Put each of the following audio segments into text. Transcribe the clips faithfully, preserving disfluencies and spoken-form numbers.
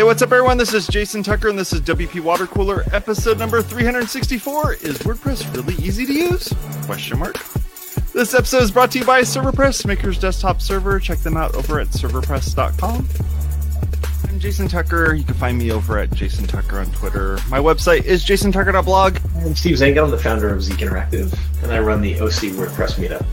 Hey, what's up, everyone? This is Jason Tucker, and this is W P Water Cooler. Episode number three hundred sixty-four. Is WordPress really easy to use? Question mark. This episode is brought to you by ServerPress, Maker's desktop server. Check them out over at Server Press dot com. I'm Jason Tucker. You can find me over at Jason Tucker on Twitter. My website is jason tucker dot blog. I'm Steve Zangal. I'm the founder of Zeke Interactive, and I run the O C WordPress Meetup.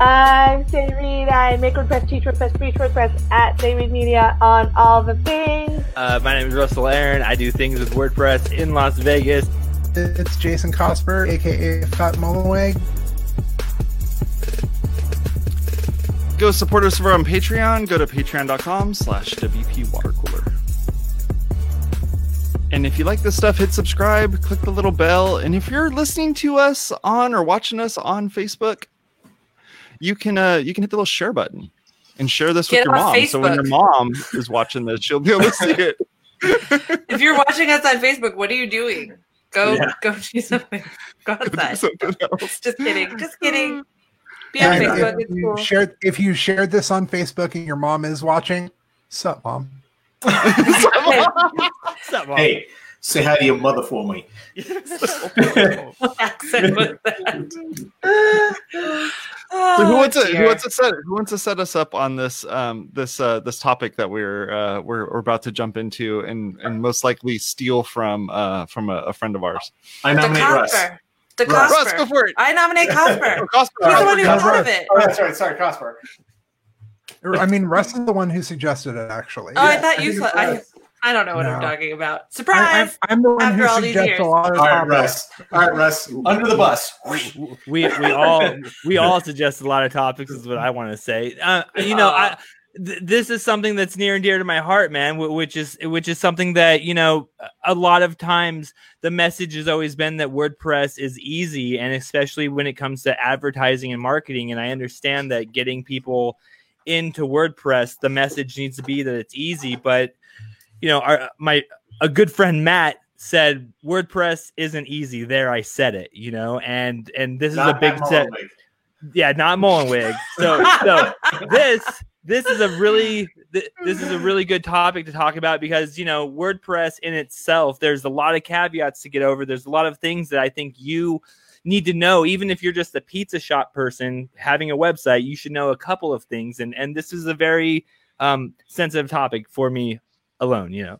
I'm Zay Reed. I make WordPress, teach WordPress, preach WordPress at Zay Reed Media on all the things. Uh, my name is Russell Aaron. I do things with WordPress in Las Vegas. It's Jason Cosper, a k a. Scott Mullenweg. Go support us over on Patreon. Go to patreon dot com slash W P Water Cooler. And if you like this stuff, hit subscribe, click the little bell. And if you're listening to us on or watching us on Facebook, you can uh, you can hit the little share button and share this Get with your mom. Facebook. So when your mom is watching this, she'll be able to see it. If you're watching us on Facebook, what are you doing? Go yeah. go do something. Go outside. Go do something else. Just kidding. Just kidding. Be on and Facebook. If it's you cool. shared, if you shared this on Facebook and your mom is watching, sup, mom. Sup, mom. Sup, mom. Hey, say hi to your mother for me. What accent was that? So who wants to oh, who wants to set who wants to set us up on this um this uh this topic that we're uh we're, we're about to jump into and and most likely steal from uh from a, a friend of ours? I nominate Russ. The Cosper. Russ, go for it. I nominate Cosper. He's the one who thought of it. Oh, that's right. Sorry, Cosper. I mean, Russ is the one who suggested it. Actually. Oh, yeah. I thought you. I, I, I don't know what no. I'm talking about. Surprise! I, I, I'm the one After who suggests a lot of all right, Russ. All right, Russ. Under the bus. We we all we all suggest a lot of topics. Is what I want to say. Uh, you know, I, th- this is something that's near and dear to my heart, man. Which is which is something that you know a lot of times the message has always been that WordPress is easy, and especially when it comes to advertising and marketing. And I understand that getting people into WordPress, the message needs to be that it's easy, but you know, our, my a good friend Matt said WordPress isn't easy. There, I said it. You know, and and this not is a big set. Yeah, not Mullenweg. So so this this is a really th- this is a really good topic to talk about because you know WordPress in itself, there's a lot of caveats to get over. There's a lot of things that I think you need to know. Even if you're just a pizza shop person having a website, you should know a couple of things. And and this is a very um, sensitive topic for me. Alone, you know,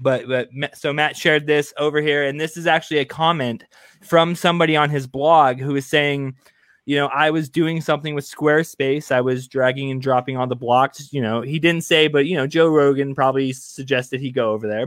but but so Matt shared this over here, and this is actually a comment from somebody on his blog who is saying, you know, I was doing something with Squarespace, I was dragging and dropping on the blocks, you know, he didn't say, but you know, Joe Rogan probably suggested he go over there,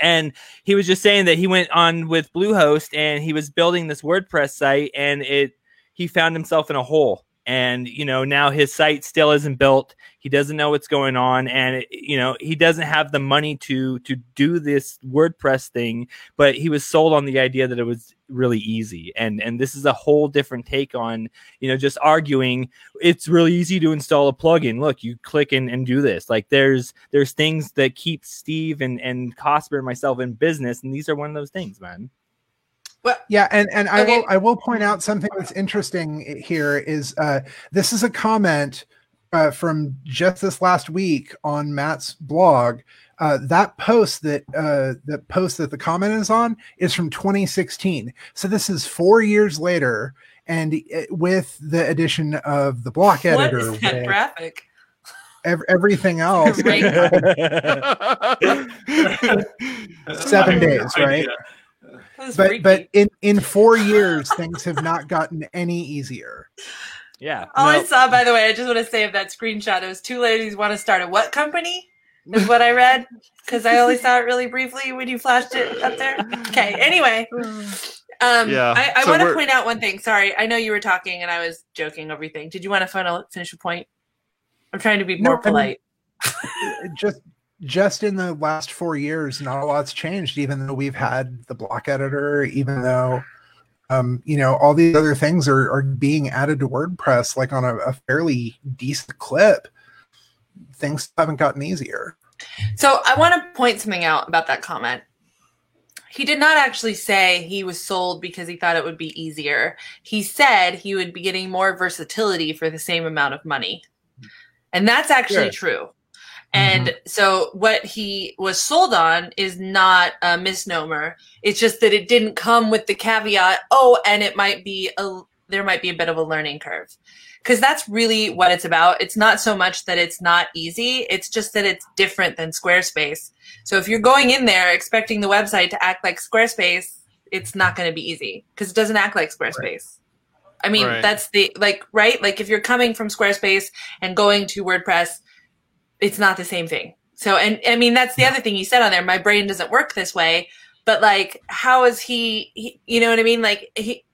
and he was just saying that he went on with Bluehost and he was building this WordPress site, and it he found himself in a hole. And, you know, now his site still isn't built. He doesn't know what's going on. And, it, you know, he doesn't have the money to to do this WordPress thing. But he was sold on the idea that it was really easy. And and this is a whole different take on, you know, just arguing it's really easy to install a plugin. Look, you click and, and do this. Like there's there's things that keep Steve and, and Cosper and myself in business. And these are one of those things, man. Well, yeah, and, and I okay. will I will point out something that's interesting here is uh, this is a comment uh, from just this last week on Matt's blog. Uh, that post that uh, that post that the comment is on is from twenty sixteen. So this is four years later, and it, with the addition of the block editor, what is that with graphic? Ev- everything else, right. seven days, right? But but in, in four years, things have not gotten any easier. Yeah. All no. I saw, by the way, I just want to say of that screenshot, it was two ladies want to start a what company is what I read. Because I only saw it really briefly when you flashed it up there. Okay. Anyway, um, yeah. I, I so want to point out one thing. Sorry. I know you were talking and I was joking over everything. Did you want to finish a point? I'm trying to be more no, polite. I mean, just... Just in the last four years, not a lot's changed, even though we've had the block editor, even though, um, you know, all these other things are, are being added to WordPress, like on a, a fairly decent clip. Things haven't gotten easier. So I want to point something out about that comment. He did not actually say he was sold because he thought it would be easier. He said he would be getting more versatility for the same amount of money. And that's actually yeah. true. And mm-hmm. so what he was sold on is not a misnomer. It's just that it didn't come with the caveat, oh, and it might be a, there might be a bit of a learning curve. Because that's really what it's about. It's not so much that it's not easy. It's just that it's different than Squarespace. So if you're going in there expecting the website to act like Squarespace, it's not going to be easy because it doesn't act like Squarespace. Right. I mean, right. that's the, like, right? Like if you're coming from Squarespace and going to WordPress, it's not the same thing. So, and I mean, that's the yeah. other thing you said on there. My brain doesn't work this way. But like, how is he, he you know what I mean? Like he,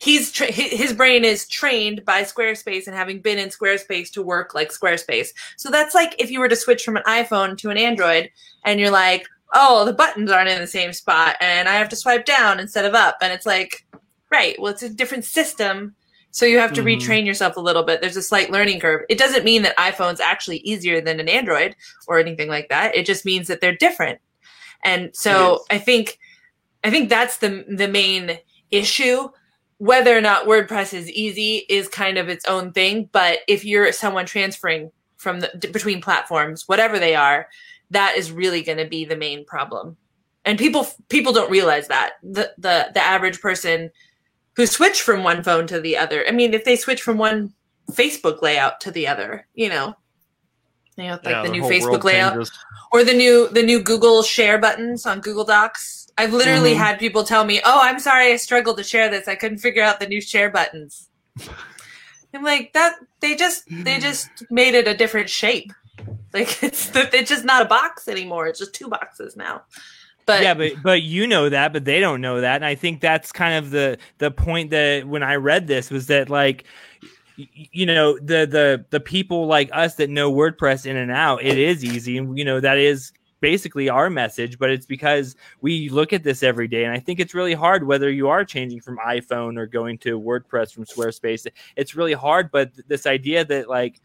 He's tra- his brain is trained by Squarespace and having been in Squarespace to work like Squarespace. So that's like if you were to switch from an iPhone to an Android and you're like, oh, the buttons aren't in the same spot and I have to swipe down instead of up. And it's like, right, well, it's a different system. So you have to mm-hmm. retrain yourself a little bit. There's a slight learning curve. It doesn't mean that iPhone's actually easier than an Android or anything like that. It just means that they're different. And so I think I think that's the the main issue. Whether or not WordPress is easy is kind of its own thing. But if you're someone transferring from the, between platforms, whatever they are, that is really going to be the main problem. And people people don't realize that. The, the the average person who switched from one phone to the other, I mean, if they switch from one Facebook layout to the other, you know, you know like yeah, the, the new Facebook layout changes. Or the new the new Google share buttons on Google Docs. I've literally mm-hmm. had people tell me, oh, I'm sorry I struggled to share this. I couldn't figure out the new share buttons. I'm like, that they just they just made it a different shape. Like it's it's just not a box anymore. It's just two boxes now. But yeah, but but you know that, but they don't know that. And I think that's kind of the the point that when I read this was that like you know, the the the people like us that know WordPress in and out, it is easy. And you know, that is basically our message, but it's because we look at this every day. And I think it's really hard, whether you are changing from iPhone or going to WordPress from Squarespace, it's really hard. But th- this idea that like,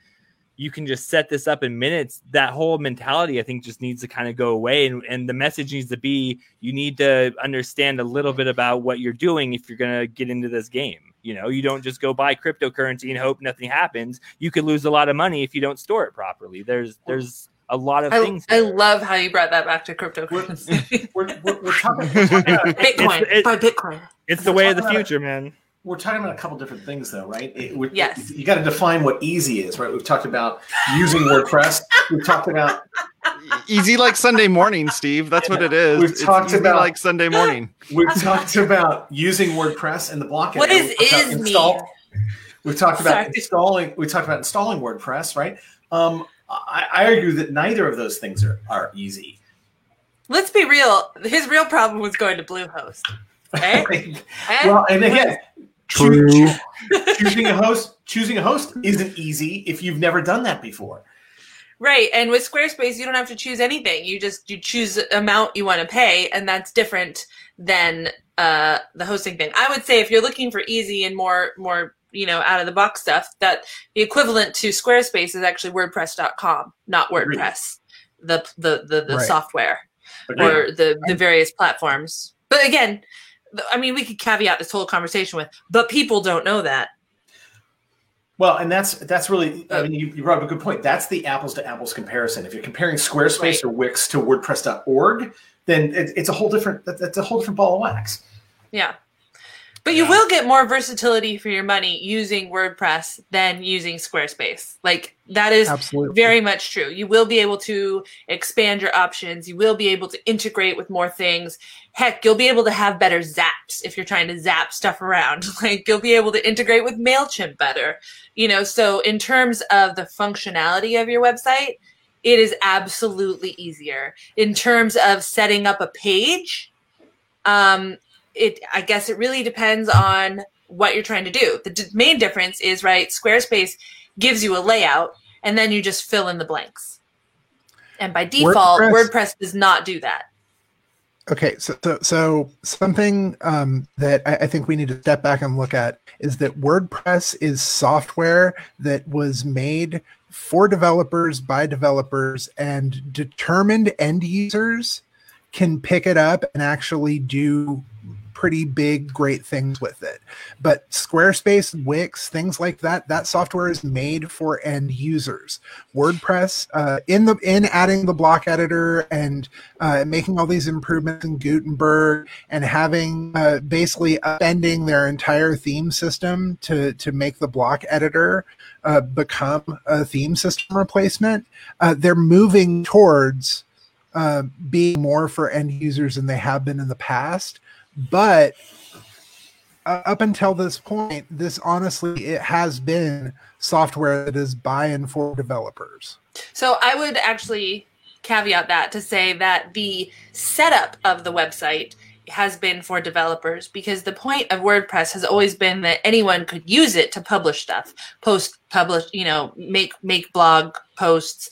you can just set this up in minutes, that whole mentality, I think just needs to kind of go away. And, and the message needs to be, you need to understand a little bit about what you're doing if you're going to get into this game. You know, you don't just go buy cryptocurrency and hope nothing happens. You could lose a lot of money if you don't store it properly. There's, there's, a lot of I, things. I love how you brought that back to cryptocurrency. We're, we're, we're talking, we're talking about Bitcoin. It's, it, By Bitcoin. It's the we're way of the future, about, man. We're talking about a couple different things, though, right? It, we're, yes. It, you got to define what easy is, right? We've talked about using WordPress. We've talked about easy like Sunday morning, Steve. That's yeah. what it is. We've it's talked easy about like Sunday morning. We've talked about using WordPress and the block. What is is me? We've talked about Sorry. installing. We talked about installing WordPress, right? Um, I argue that neither of those things are, are easy. Let's be real. His real problem was going to Bluehost. Okay? and well, and again, true. Choos- choosing a host, choosing a host isn't easy if you've never done that before. Right, and with Squarespace, you don't have to choose anything. You just you choose amount you want to pay, and that's different than uh, the hosting thing. I would say if you're looking for easy and more more. you know, out of the box stuff, that the equivalent to Squarespace is actually WordPress dot com, not WordPress, the the the, the right. software okay. or the, the various platforms. But again, I mean, we could caveat this whole conversation with, but people don't know that. Well, and that's that's really, I mean, you, you brought up a good point. That's the apples to apples comparison. If you're comparing Squarespace right. or Wix to WordPress dot org, then it, it's a whole different, that, that's a whole different ball of wax. Yeah. But you will get more versatility for your money using WordPress than using Squarespace. Like that is Absolutely. very much true. You will be able to expand your options. You will be able to integrate with more things. Heck, you'll be able to have better zaps if you're trying to zap stuff around. Like you'll be able to integrate with MailChimp better. You know, so in terms of the functionality of your website, it is absolutely easier. In terms of setting up a page, um, It, I guess it really depends on what you're trying to do. The d- main difference is, right, Squarespace gives you a layout, and then you just fill in the blanks. And by default, WordPress, WordPress does not do that. Okay, so so, so something um, that I, I think we need to step back and look at is that WordPress is software that was made for developers by developers, and determined end users can pick it up and actually do pretty big, great things with it. But Squarespace, Wix, things like that, that software is made for end users. WordPress, uh, in the in adding the block editor and uh, making all these improvements in Gutenberg and having uh, basically upending their entire theme system to, to make the block editor uh, become a theme system replacement, uh, they're moving towards Uh, being more for end users than they have been in the past. But uh, up until this point, this honestly, it has been software that is by and for developers. So I would actually caveat that to say that the setup of the website has been for developers, because the point of WordPress has always been that anyone could use it to publish stuff, post, publish, you know, make make blog posts,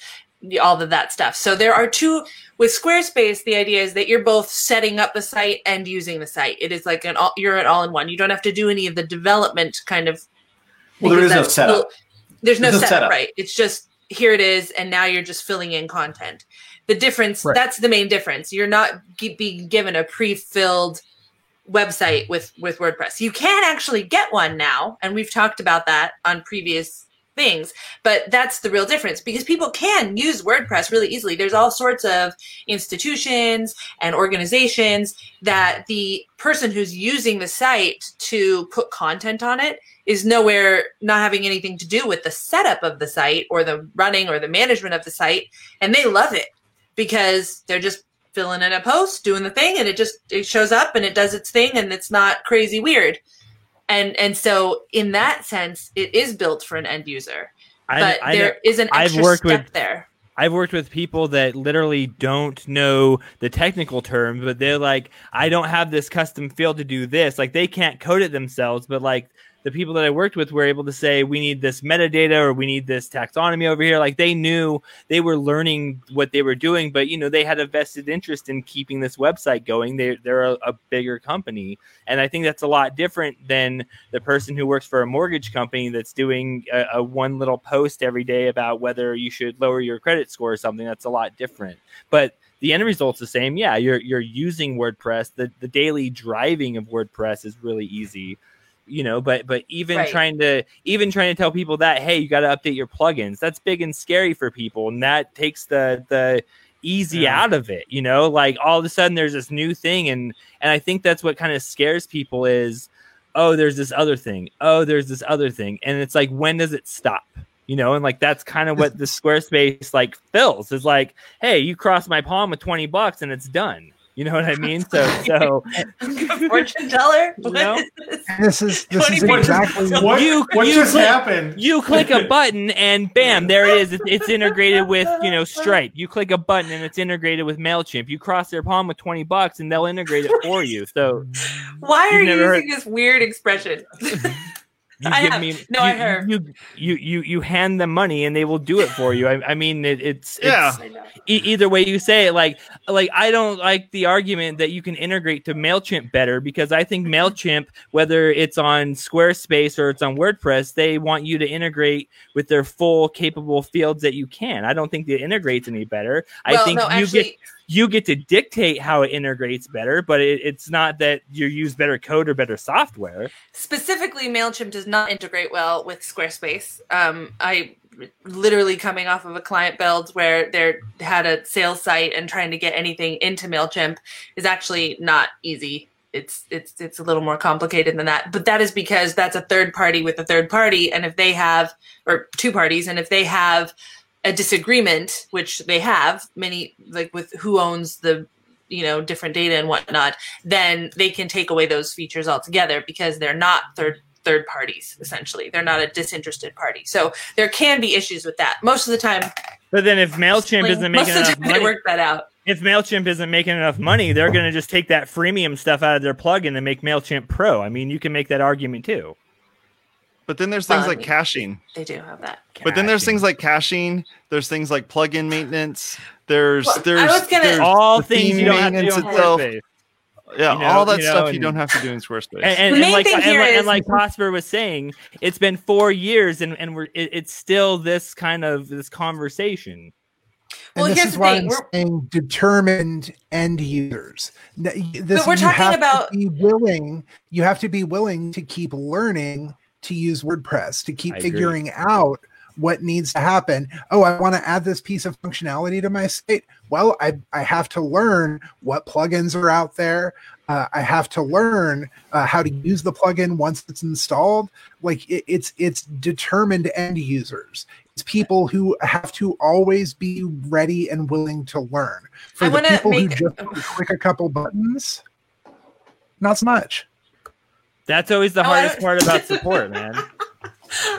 all of that stuff. So there are two with Squarespace. The idea is that you're both setting up the site and using the site. It is like an all, you're an all-in-one. You don't have to do any of the development kind of. Well, there is no setup. There's no setup, right? It's just here it is, and now you're just filling in content. The difference, right. That's the main difference. You're not g- being given a pre-filled website with with WordPress. You can actually get one now, and we've talked about that on previous things, but that's the real difference, because people can use WordPress really easily. There's all sorts of institutions and organizations that the person who's using the site to put content on it is nowhere, not having anything to do with the setup of the site or the running or the management of the site, and they love it because they're just filling in a post, doing the thing, and it just it shows up and it does its thing, and it's not crazy weird. And and so in that sense, it is built for an end user, but I, I there know, is an extra step with, there. I've worked with people that literally don't know the technical terms, but they're like, I don't have this custom field to do this. Like they can't code it themselves, but like the people that I worked with were able to say, we need this metadata or we need this taxonomy over here. Like they knew they were learning what they were doing, but you know, they had a vested interest in keeping this website going. They, they're a, a bigger company. And I think that's a lot different than the person who works for a mortgage company that's doing a, a one little post every day about whether you should lower your credit score or something. That's a lot different. But the end result's the same. Yeah, you're you're using WordPress. The, the daily driving of WordPress is really easy. You know, but but even right. trying to even trying to tell people that, hey, you got to update your plugins. That's big and scary for people. And that takes the the easy yeah. out of it. You know, like all of a sudden there's this new thing. And and I think that's what kind of scares people is, oh, there's this other thing. Oh, there's this other thing. And it's like, when does it stop? You know, and like that's kind of what the Squarespace like fills. It's like, hey, you cross my palm with twenty bucks and it's done. You know what I mean? So, so fortune teller. You know? This is this is exactly what, you, what you just click, happened. You click a button and bam, there it is. It's, it's integrated with you know Stripe. You click a button and it's integrated with MailChimp. You cross their palm with twenty bucks and they'll integrate it for you. So, why are you using heard... this weird expression? You I give have. Me, no, you, I heard. You, you, you, you hand them money and they will do it for you. I, I mean, it, it's, yeah. it's e- either way you say it. Like, like I don't like the argument that you can integrate to MailChimp better, because I think MailChimp, whether it's on Squarespace or it's on WordPress, they want you to integrate with their full capable fields that you can. I don't think it integrates any better. Well, I think no, you actually- get... You get to dictate how it integrates better, but it, it's not that you use better code or better software. Specifically, MailChimp does not integrate well with Squarespace. Um, I literally coming off of a client build where they had a sales site, and trying to get anything into MailChimp is actually not easy. It's it's it's a little more complicated than that. But that is because that's a third party with a third party, and if they have, or two parties, and if they have a disagreement, which they have many, like with who owns the, you know, different data and whatnot, then they can take away those features altogether, because they're not third third parties. Essentially, they're not a disinterested party. So there can be issues with that most of the time. But then if MailChimp isn't making enough money, they work that out. If MailChimp isn't making enough money, they're going to just take that freemium stuff out of their plugin and make MailChimp Pro. I mean, you can make that argument too. But then there's things um, like caching. They do have that. Caching. But then there's things like caching. There's things like plugin maintenance. There's well, there's, gonna, there's all the things you don't have to do in Squarespace. Yeah, you know, all that you know, stuff and, you don't have to do in Squarespace. And, and, and, and like and, is- and like Cosper was saying, it's been four years, and and we're it, it's still this kind of this conversation. And well, this here's is why the thing. I'm we're, saying determined end users. This, but we're talking about be willing. You have to be willing to keep learning to use WordPress, to keep I figuring agree. out what needs to happen. Oh, I want to add this piece of functionality to my site. Well, I, I have to learn what plugins are out there. Uh, I have to learn uh, how to use the plugin once it's installed. Like it, it's it's determined end users. It's people who have to always be ready and willing to learn. For I the people make... who just click a couple buttons, not so much. That's always the oh, hardest part about support, man.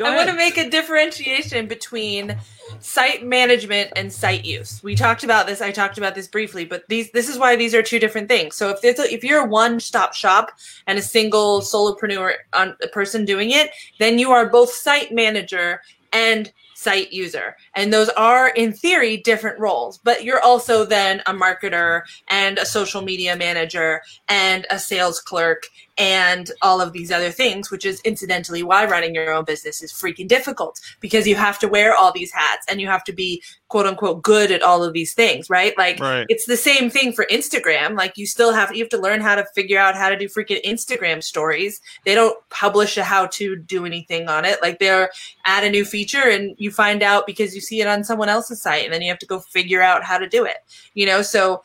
I want to make a differentiation between site management and site use. We talked about this. I talked about this briefly, but these this is why these are two different things. So if there's a, if you're a one-stop shop and a single solopreneur on, a person doing it, then you are both site manager and site user. And those are, in theory, different roles, but you're also then a marketer and a social media manager and a sales clerk and all of these other things, which is incidentally why running your own business is freaking difficult, because you have to wear all these hats and you have to be quote unquote good at all of these things, right? Like right. It's the same thing for Instagram. Like you still have, you have to learn how to figure out how to do freaking Instagram stories. They don't publish a how to do anything on it. Like they're add a new feature and you find out because you see it on someone else's site and then you have to go figure out how to do it, you know? So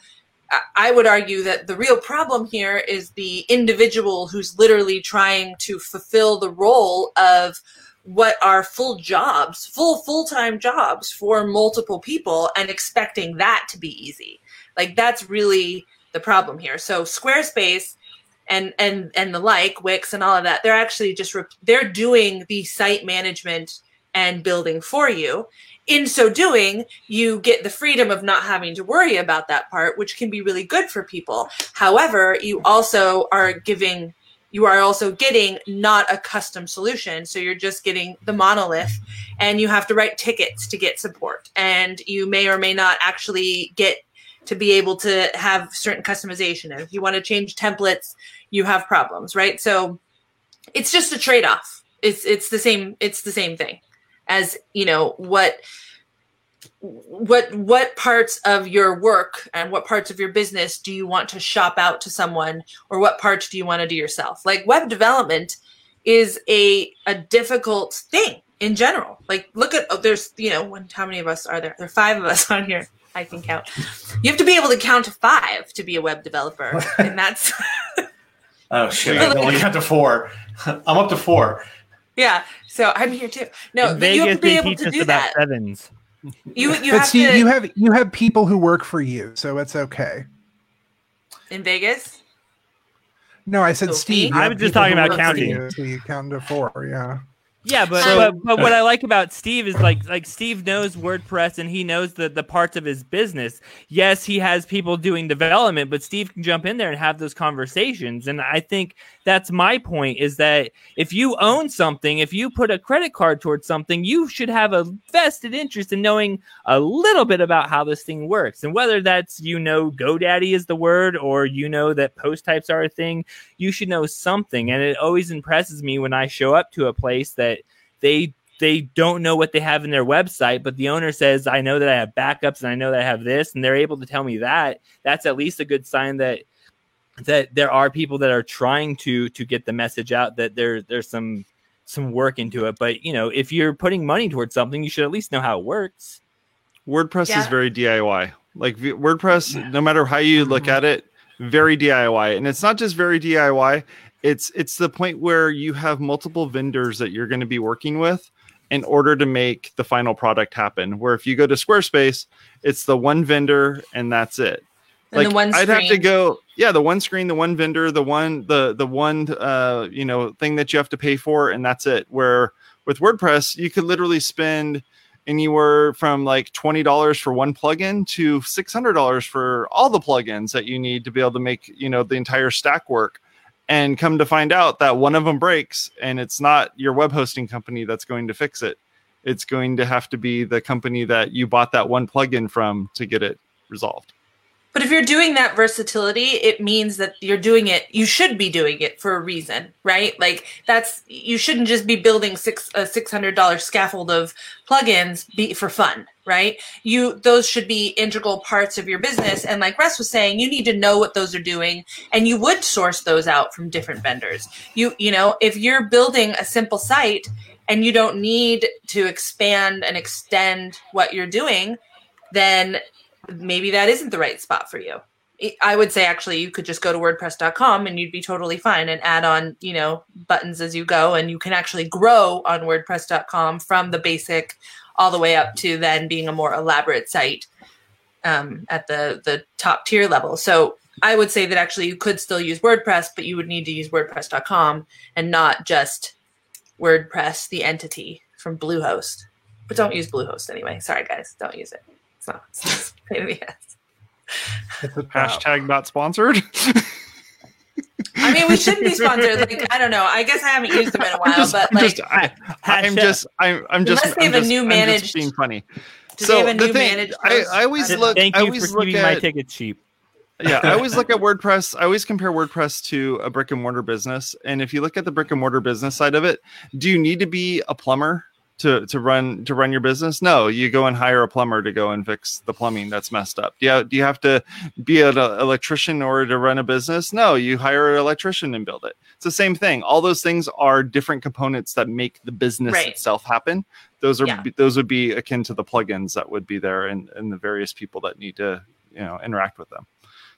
I would argue that the real problem here is the individual who's literally trying to fulfill the role of what are full jobs, full full-time jobs for multiple people and expecting that to be easy. Like that's really the problem here. So Squarespace and and and the like, Wix and all of that, they're actually just rep- they're doing the site management and building for you. In so doing, you get the freedom of not having to worry about that part, which can be really good for people. However, you also are giving, you are also getting not a custom solution. So you're just getting the monolith and you have to write tickets to get support. And you may or may not actually get to be able to have certain customization. And if you want to change templates, you have problems, right? So it's just a trade-off. It's, it's the same, it's the same thing. As you know, what what what parts of your work and what parts of your business do you want to shop out to someone, or what parts do you want to do yourself? Like web development is a a difficult thing in general. Like look at oh, there's you know when, how many of us are there? There are five of us on here. I can count. You have to be able to count to five to be a web developer, and that's oh shit! I only count to four. I'm up to four. Yeah, so I'm here too. No, Vegas, you have to be able to do that. Sevens. You you have see, to. You have you have people who work for you, so it's okay. In Vegas? No, I said so Steve. I was just talking about counting. You, so you count to four, yeah. Yeah, but, so, but but what I like about Steve is like like Steve knows WordPress and he knows the, the parts of his business. Yes, he has people doing development, but Steve can jump in there and have those conversations. And I think that's my point is that if you own something, if you put a credit card towards something, you should have a vested interest in knowing a little bit about how this thing works. And whether that's, you know, GoDaddy is the word or you know that post types are a thing, you should know something. And it always impresses me when I show up to a place that They they don't know what they have in their website, but the owner says, I know that I have backups and I know that I have this, and they're able to tell me that. That's at least a good sign that that there are people that are trying to to get the message out that there there's some some work into it. But you know, if you're putting money towards something, you should at least know how it works. WordPress yeah. is very D I Y. Like WordPress, yeah. no matter how you look at it, very D I Y. And it's not just very D I Y. It's it's the point where you have multiple vendors that you're going to be working with in order to make the final product happen. Where if you go to Squarespace, it's the one vendor and that's it. And like the one I'd have to go, yeah, the one screen, the one vendor, the one the the one uh, you know thing that you have to pay for, and that's it. Where with WordPress, you could literally spend anywhere from like twenty dollars for one plugin to six hundred dollars for all the plugins that you need to be able to make you know the entire stack work. And come to find out that one of them breaks and it's not your web hosting company that's going to fix it. It's going to have to be the company that you bought that one plugin from to get it resolved. But if you're doing that versatility, it means that you're doing it, you should be doing it for a reason, right? Like that's, you shouldn't just be building six a six hundred dollars scaffold of plugins be, for fun, right? You, those should be integral parts of your business. And like Russ was saying, you need to know what those are doing, and you would source those out from different vendors. You, you know, if you're building a simple site and you don't need to expand and extend what you're doing, then maybe that isn't the right spot for you. I would say actually you could just go to WordPress dot com and you'd be totally fine and add on, you know, buttons as you go, and you can actually grow on WordPress dot com from the basic all the way up to then being a more elaborate site um, at the, the top tier level. So I would say that actually you could still use WordPress, but you would need to use WordPress dot com and not just WordPress, the entity from Bluehost. But don't use Bluehost anyway. Sorry, guys. Don't use it. It's not, it's not a pain in the ass. Hashtag not sponsored. I mean, we should be sponsored. Like, I don't know. I guess I haven't used them in a while, just, but like, just, I, I'm just, I'm, I'm just, unless they have I'm a just, new managed, I'm just being funny. Do so they have a new the thing, I, I always just, look. Thank I always you for look keeping at, my ticket cheap. Yeah, I always look at WordPress. I always compare WordPress to a brick and mortar business. And if you look at the brick and mortar business side of it, do you need to be a plumber to to run to run your business? No, you go and hire a plumber to go and fix the plumbing that's messed up. Yeah, do you have to be an electrician or to run a business? No, you hire an electrician and build it. It's the same thing. All those things are different components that make the business right. itself happen. Those are yeah. those would be akin to the plugins that would be there and, and the various people that need to, you know, interact with them.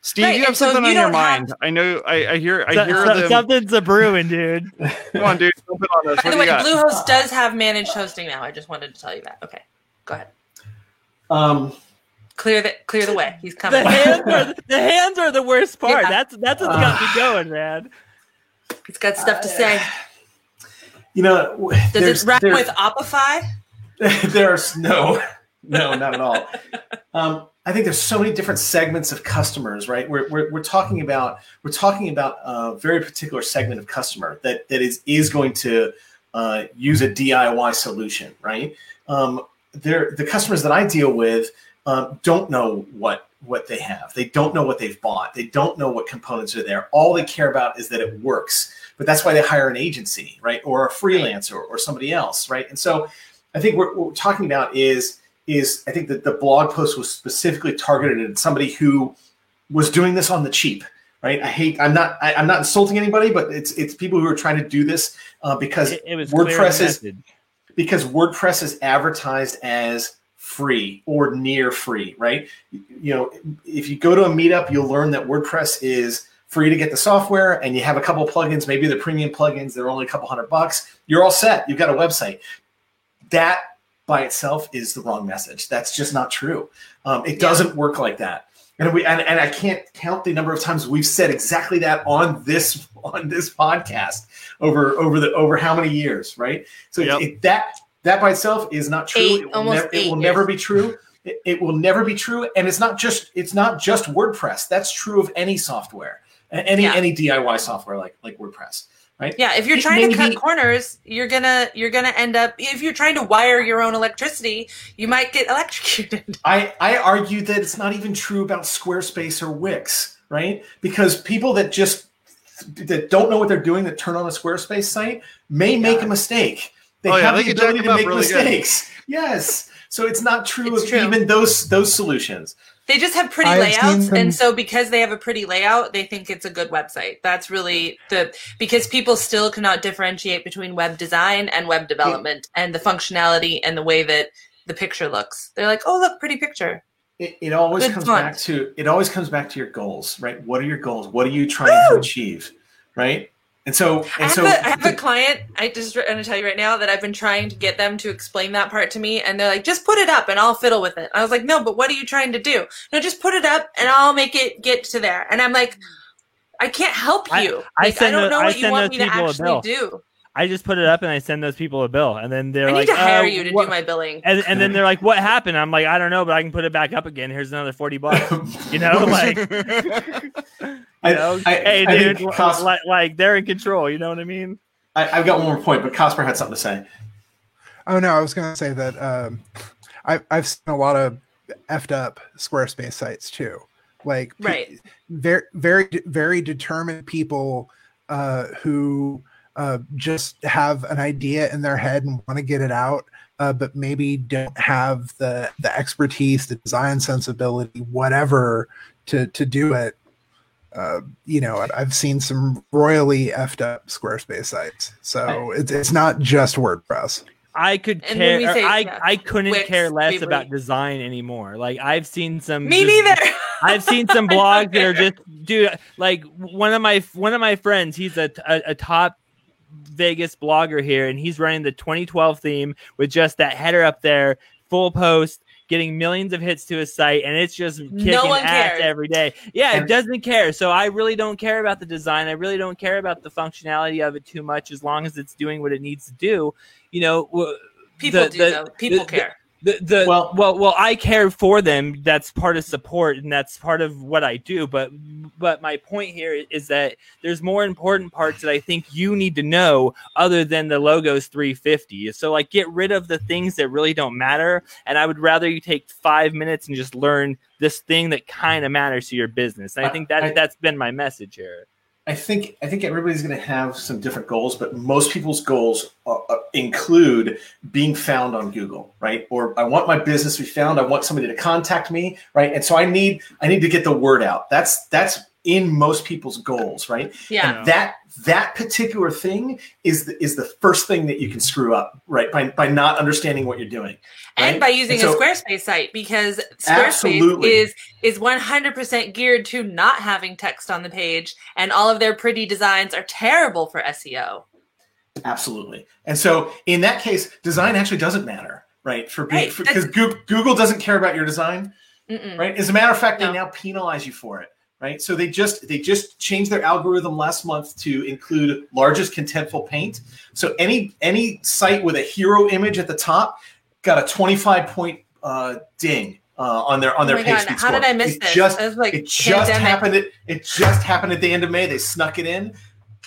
Steve, right, you have something so you on your mind. Have... I know. I, I hear. I so, hear so, them. Something's a brewing, dude. Come on, dude. Open on us. By the way, Bluehost does have managed hosting now. I just wanted to tell you that. Okay, go ahead. Um, clear the clear the way. He's coming. The hands are the hands are the worst part. Yeah. That's that's what's uh, got me going, man. He's got stuff to say. Uh, you know, does it rhyme with Opify? There's no, no, not at all. Um. I think there's so many different segments of customers, right? We're we're, we're talking about we're talking about a very particular segment of customer that that is is going to uh, use a D I Y solution, right? Um, they're, the customers that I deal with um, don't know what what they have. They don't know what they've bought. They don't know what components are there. All they care about is that it works. But that's why they hire an agency, right, or a freelancer or, or somebody else, right? And so I think what we're talking about is. is I think that the blog post was specifically targeted at somebody who was doing this on the cheap, right? I hate, I'm not, I, I'm not insulting anybody, but it's it's people who are trying to do this uh, because it, it was WordPress is, because WordPress is advertised as free or near free, right? You know, if you go to a meetup, you'll learn that WordPress is free to get the software, and you have a couple of plugins, maybe the premium plugins, they're only a couple hundred bucks. You're all set. You've got a website. That by itself is the wrong message. That's just not true. Um, it yeah. doesn't work like that. And we and, and I can't count the number of times we've said exactly that on this on this podcast over over the over how many years, right? So yep. it, it, that that by itself is not true. Eight, it will, nev- it will never be true. It, it will never be true. And it's not just it's not just WordPress. That's true of any software, any yeah. any D I Y software like like WordPress. Right? Yeah, if you're trying Maybe. to cut corners, you're gonna you're gonna end up. If you're trying to wire your own electricity, you might get electrocuted. I, I argue that it's not even true about Squarespace or Wix, right? Because people that just that don't know what they're doing that turn on a Squarespace site may yeah. make a mistake. They oh, have yeah, they the ability to make really mistakes. Good. Yes, so it's not true it's of true. even those those solutions. They just have pretty I layouts, have and so because they have a pretty layout, they think it's a good website. That's really the because people still cannot differentiate between web design and web development it, and the functionality and the way that the picture looks. They're like, "Oh, look, pretty picture." It, it always good comes font. back to it always comes back to your goals, right? What are your goals? What are you trying Woo! to achieve, right? And so, and I, have so a, I have a client. I just want to tell you right now that I've been trying to get them to explain that part to me, and they're like, "Just put it up, and I'll fiddle with it." I was like, "No, but what are you trying to do?" No, just put it up, and I'll make it get to there. And I'm like, "I can't help you. I, like, I, I don't those, know what you want me to actually do." I just put it up, and I send those people a bill, and then they're I like, "I need to hire uh, you to what? do my billing." And, and then they're like, "What happened?" I'm like, "I don't know, but I can put it back up again. Here's another forty bucks." You know, like. You know, I, I, hey, I dude, Cos- like, like they're in control. You know what I mean? I, I've got one more point, but Cosper had something to say. Oh, no, I was going to say that um, I, I've seen a lot of effed up Squarespace sites, too, Like, right. very, very, very determined people uh, who uh, just have an idea in their head and want to get it out, uh, but maybe don't have the the expertise, the design sensibility, whatever, to to do it. Uh, you know, I've seen some royally effed up Squarespace sites, so it's it's not just WordPress. I could and care. Say, I yeah, I couldn't Wix, care less favorite. about design anymore. Like I've seen some. Me neither. I've seen some blogs that are just, dude. Like one of my one of my friends, he's a a, a top Vegas blogger here, and he's running the twenty twelve theme with just that header up there, full post, getting millions of hits to his site, and it's just kicking no ass cares. every day. Yeah, it doesn't care. So I really don't care about the design. I really don't care about the functionality of it too much, as long as it's doing what it needs to do. You know, people the, do the, though. People the, care. The, the, the, well, well, well, I care for them. That's part of support, and that's part of what I do. But, but my point here is that there's more important parts that I think you need to know other than the logos three fifty. So, like, get rid of the things that really don't matter. And I would rather you take five minutes and just learn this thing that kind of matters to your business. And I think that I, that's been my message here. I think I think everybody's going to have some different goals, but most people's goals are, uh, include being found on Google, right? Or I want my business to be found. I want somebody to contact me, right? And so I need I need to get the word out. That's that's in most people's goals, right? Yeah. And that that particular thing is the, is the first thing that you can screw up, right? By by not understanding what you're doing, right? And by using and so, a Squarespace site, because Squarespace absolutely. is is one hundred percent geared to not having text on the page, and all of their pretty designs are terrible for S E O. Absolutely. And so in that case, design actually doesn't matter, right? For because right. Google, Google doesn't care about your design, Mm-mm. right? As a matter of fact, no. they now penalize you for it. Right, so they just they just changed their algorithm last month to include largest contentful paint. So any any site with a hero image at the top got a twenty-five point uh, ding uh, on their on their oh page speed score. How did I miss it this? Just, I was like, it just happened. At, it just happened at the end of May. They snuck it in.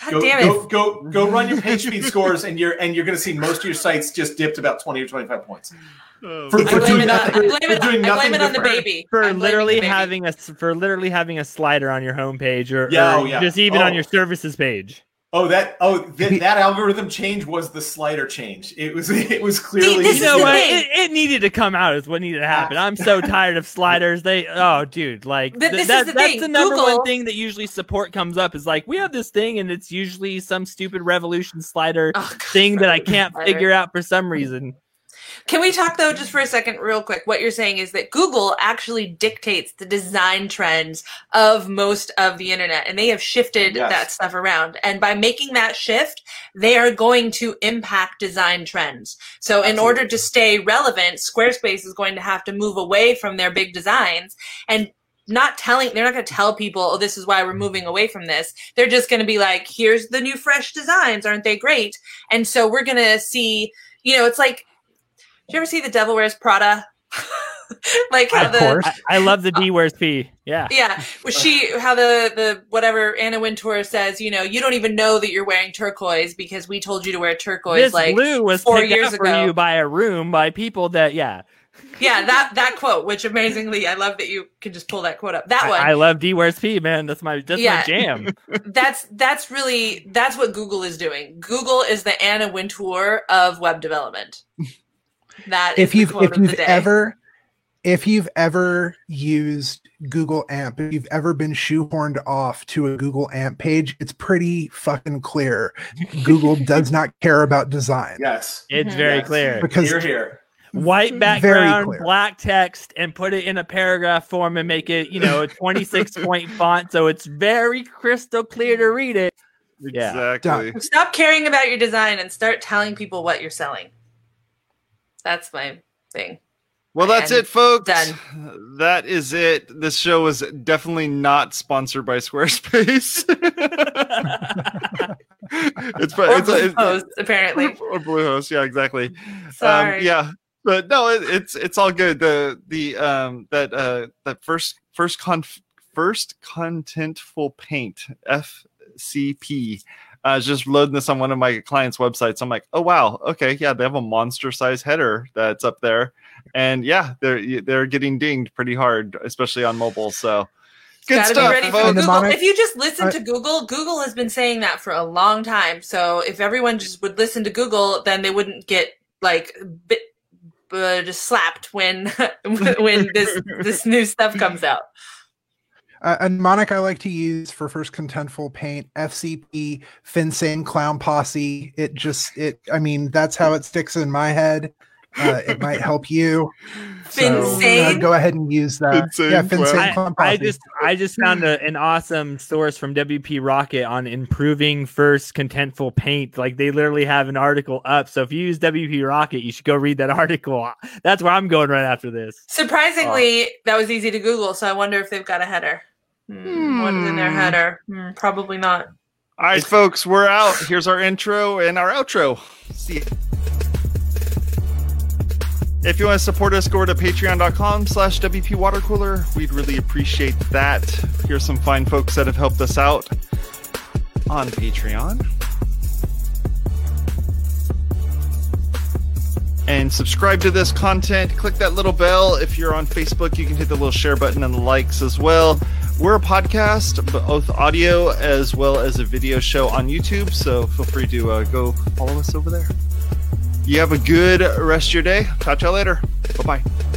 God go, damn it. go go go run your page speed scores, and you're and you're going to see most of your sites just dipped about twenty or twenty-five points. For, for, I blame it on the baby. For literally baby. having a for literally having a slider on your homepage, or, yeah, or oh, yeah. just even oh. on your services page. Oh, that oh th- that algorithm change was the slider change. It was it was clearly See, you know what it, it needed to come out is what needed to happen. I'm so tired of sliders. They oh dude like th- that, that's thing. the number Google. one thing that usually support comes up is like, we have this thing and it's usually some stupid revolution slider oh, God, thing that I can't slider. figure out for some reason. Can we talk, though, just for a second real quick? What you're saying is that Google actually dictates the design trends of most of the internet, and they have shifted yes. that stuff around. And by making that shift, they are going to impact design trends. So Absolutely. in order to stay relevant, Squarespace is going to have to move away from their big designs and not telling, they're not going to tell people, oh, this is why we're moving away from this. They're just going to be like, here's the new fresh designs. Aren't they great? And so we're going to see, you know, it's like, did you ever see The Devil Wears Prada? Like how of the course. I, I love the D wears P. Yeah. Yeah. Well, she how the, the whatever Anna Wintour says, you know, you don't even know that you're wearing turquoise because we told you to wear turquoise this like blue was four years up ago. For you by a room by people that yeah. Yeah, that that quote, which amazingly, I love that you can just pull that quote up. That one, I, I love D wears P, man. That's my that's yeah. my jam. that's that's really that's what Google is doing. Google is the Anna Wintour of web development. That if you've if you've ever if you've ever used Google A M P, if you've ever been shoehorned off to a Google A M P page, it's pretty fucking clear. Google does not care about design. Yes, it's very yes. clear because you're here. White background, black text, and put it in a paragraph form and make it, you know, a twenty-six point font, so it's very crystal clear to read it. Exactly. Yeah. Stop caring about your design and start telling people what you're selling. That's my thing. Well, that's and it, folks. Done. That is it. This show was definitely not sponsored by Squarespace. it's, or it's, Bluehost, it's, apparently. Or Bluehost, yeah, exactly. Sorry. Um, yeah, but no, it, it's it's all good. The the um that uh that first first conf, first contentful paint F C P. I was just loading this on one of my clients' websites. I'm like, oh, wow. Okay. Yeah. They have a monster size header that's up there. And yeah, they're, they're getting dinged pretty hard, especially on mobile. So Good Gotta stuff, be ready for Google. Monitor- if you just listen to Google, Google has been saying that for a long time. So if everyone just would listen to Google, then they wouldn't get like bit, uh, just slapped when when this this new stuff comes out. Uh, a mnemonic I like to use for First Contentful Paint, F C P, Insane Clown Posse. It just, it. I mean, that's how it sticks in my head. Uh, it might help you. So, uh, go ahead and use that. Insane yeah, Insane Clown Posse. I, I just, I just found a, an awesome source from W P Rocket on improving First Contentful Paint. Like they literally have an article up. So if you use W P Rocket, you should go read that article. That's where I'm going right after this. Surprisingly, oh. that was easy to Google. So I wonder if they've got a header. Mm. What is in their header? Mm. Probably not. All right, folks, we're out. Here's our intro and our outro. See you. If you want to support us, go to patreon.com slash WP Water Cooler. We'd really appreciate that. Here's some fine folks that have helped us out on Patreon. And subscribe to this content. Click that little bell. If you're on Facebook, you can hit the little share button and the likes as well. We're a podcast, both audio as well as a video show on YouTube. So feel free to uh, go follow us over there. You have a good rest of your day. Talk to y'all later. Bye-bye.